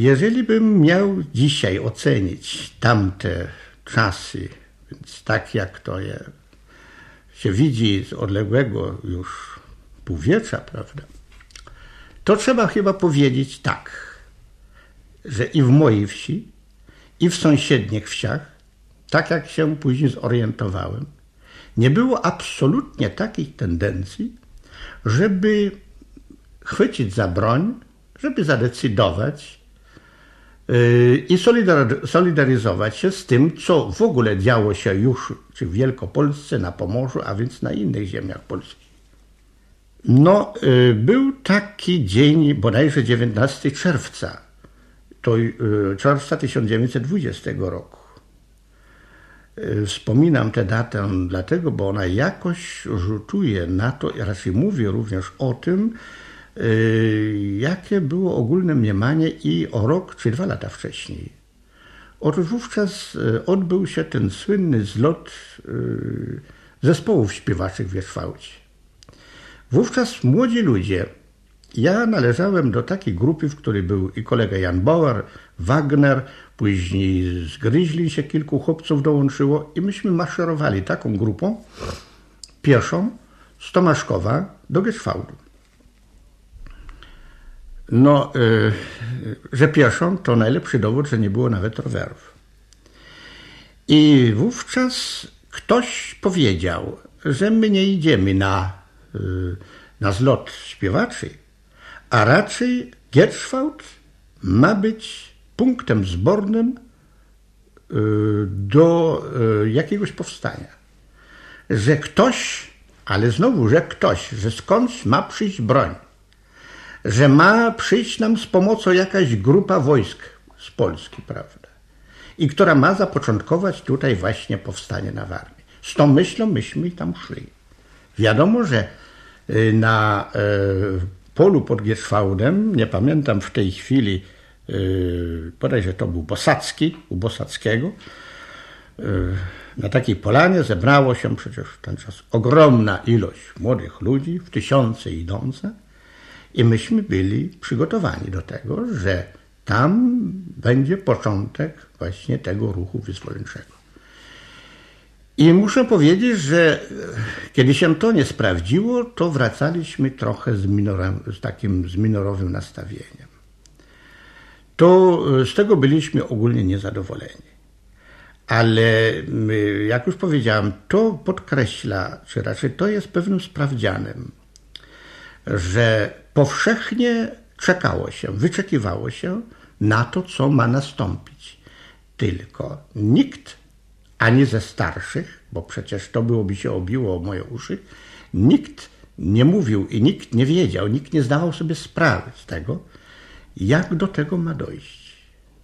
Jeżeli bym miał dzisiaj ocenić tamte czasy, więc tak jak to się widzi z odległego już półwiecza, prawda, to trzeba chyba powiedzieć tak, że i w mojej wsi, i w sąsiednich wsiach, tak jak się później zorientowałem, nie było absolutnie takiej tendencji, żeby chwycić za broń, żeby zadecydować i solidaryzować się z tym, co w ogóle działo się już czy w Wielkopolsce, na Pomorzu, a więc na innych ziemiach polskich. No, był taki dzień, bodajże 19 czerwca, to czerwca 1920 roku. Wspominam tę datę dlatego, bo ona jakoś rzutuje na to, raczej mówi również o tym, jakie było ogólne mniemanie i o rok czy 2 lata wcześniej. Otóż wówczas odbył się ten słynny zlot zespołów śpiewaczych w Gierszwałdzie. Wówczas młodzi ludzie, ja należałem do takiej grupy, w której był i kolega Jan Bauer, Wagner, później zgryźli się kilku chłopców dołączyło i myśmy maszerowali taką grupą pieszą z Tomaszkowa do Gersfauju. No, że pieszą to najlepszy dowód, że nie było nawet rowerów. I wówczas ktoś powiedział, że my nie idziemy na zlot śpiewaczy, a raczej Gierszwałd ma być punktem zbornym do jakiegoś powstania. Że ktoś, ale znowu, że ktoś, że skądś ma przyjść broń, że ma przyjść nam z pomocą jakaś grupa wojsk z Polski, prawda, i która ma zapoczątkować tutaj właśnie powstanie na Warmii. Z tą myślą myśmy tam szli. Wiadomo, że na polu pod Gierszwałdem, nie pamiętam w tej chwili, bodajże to był Bosacki, u Bosackiego, na takiej polanie zebrało się przecież w ten czas ogromna ilość młodych ludzi, w tysiące idące, i myśmy byli przygotowani do tego, że tam będzie początek właśnie tego ruchu wyzwoleńczego. I muszę powiedzieć, że kiedy się to nie sprawdziło, to wracaliśmy trochę z takim zminorowym nastawieniem. To z tego byliśmy ogólnie niezadowoleni. Ale jak już powiedziałem, to podkreśla, czy raczej to jest pewnym sprawdzianem, że powszechnie czekało się, wyczekiwało się na to, co ma nastąpić. Tylko nikt, ani ze starszych, bo przecież to byłoby się obiło o moje uszy, nikt nie mówił i nikt nie wiedział, nikt nie zdawał sobie sprawy z tego, jak do tego ma dojść.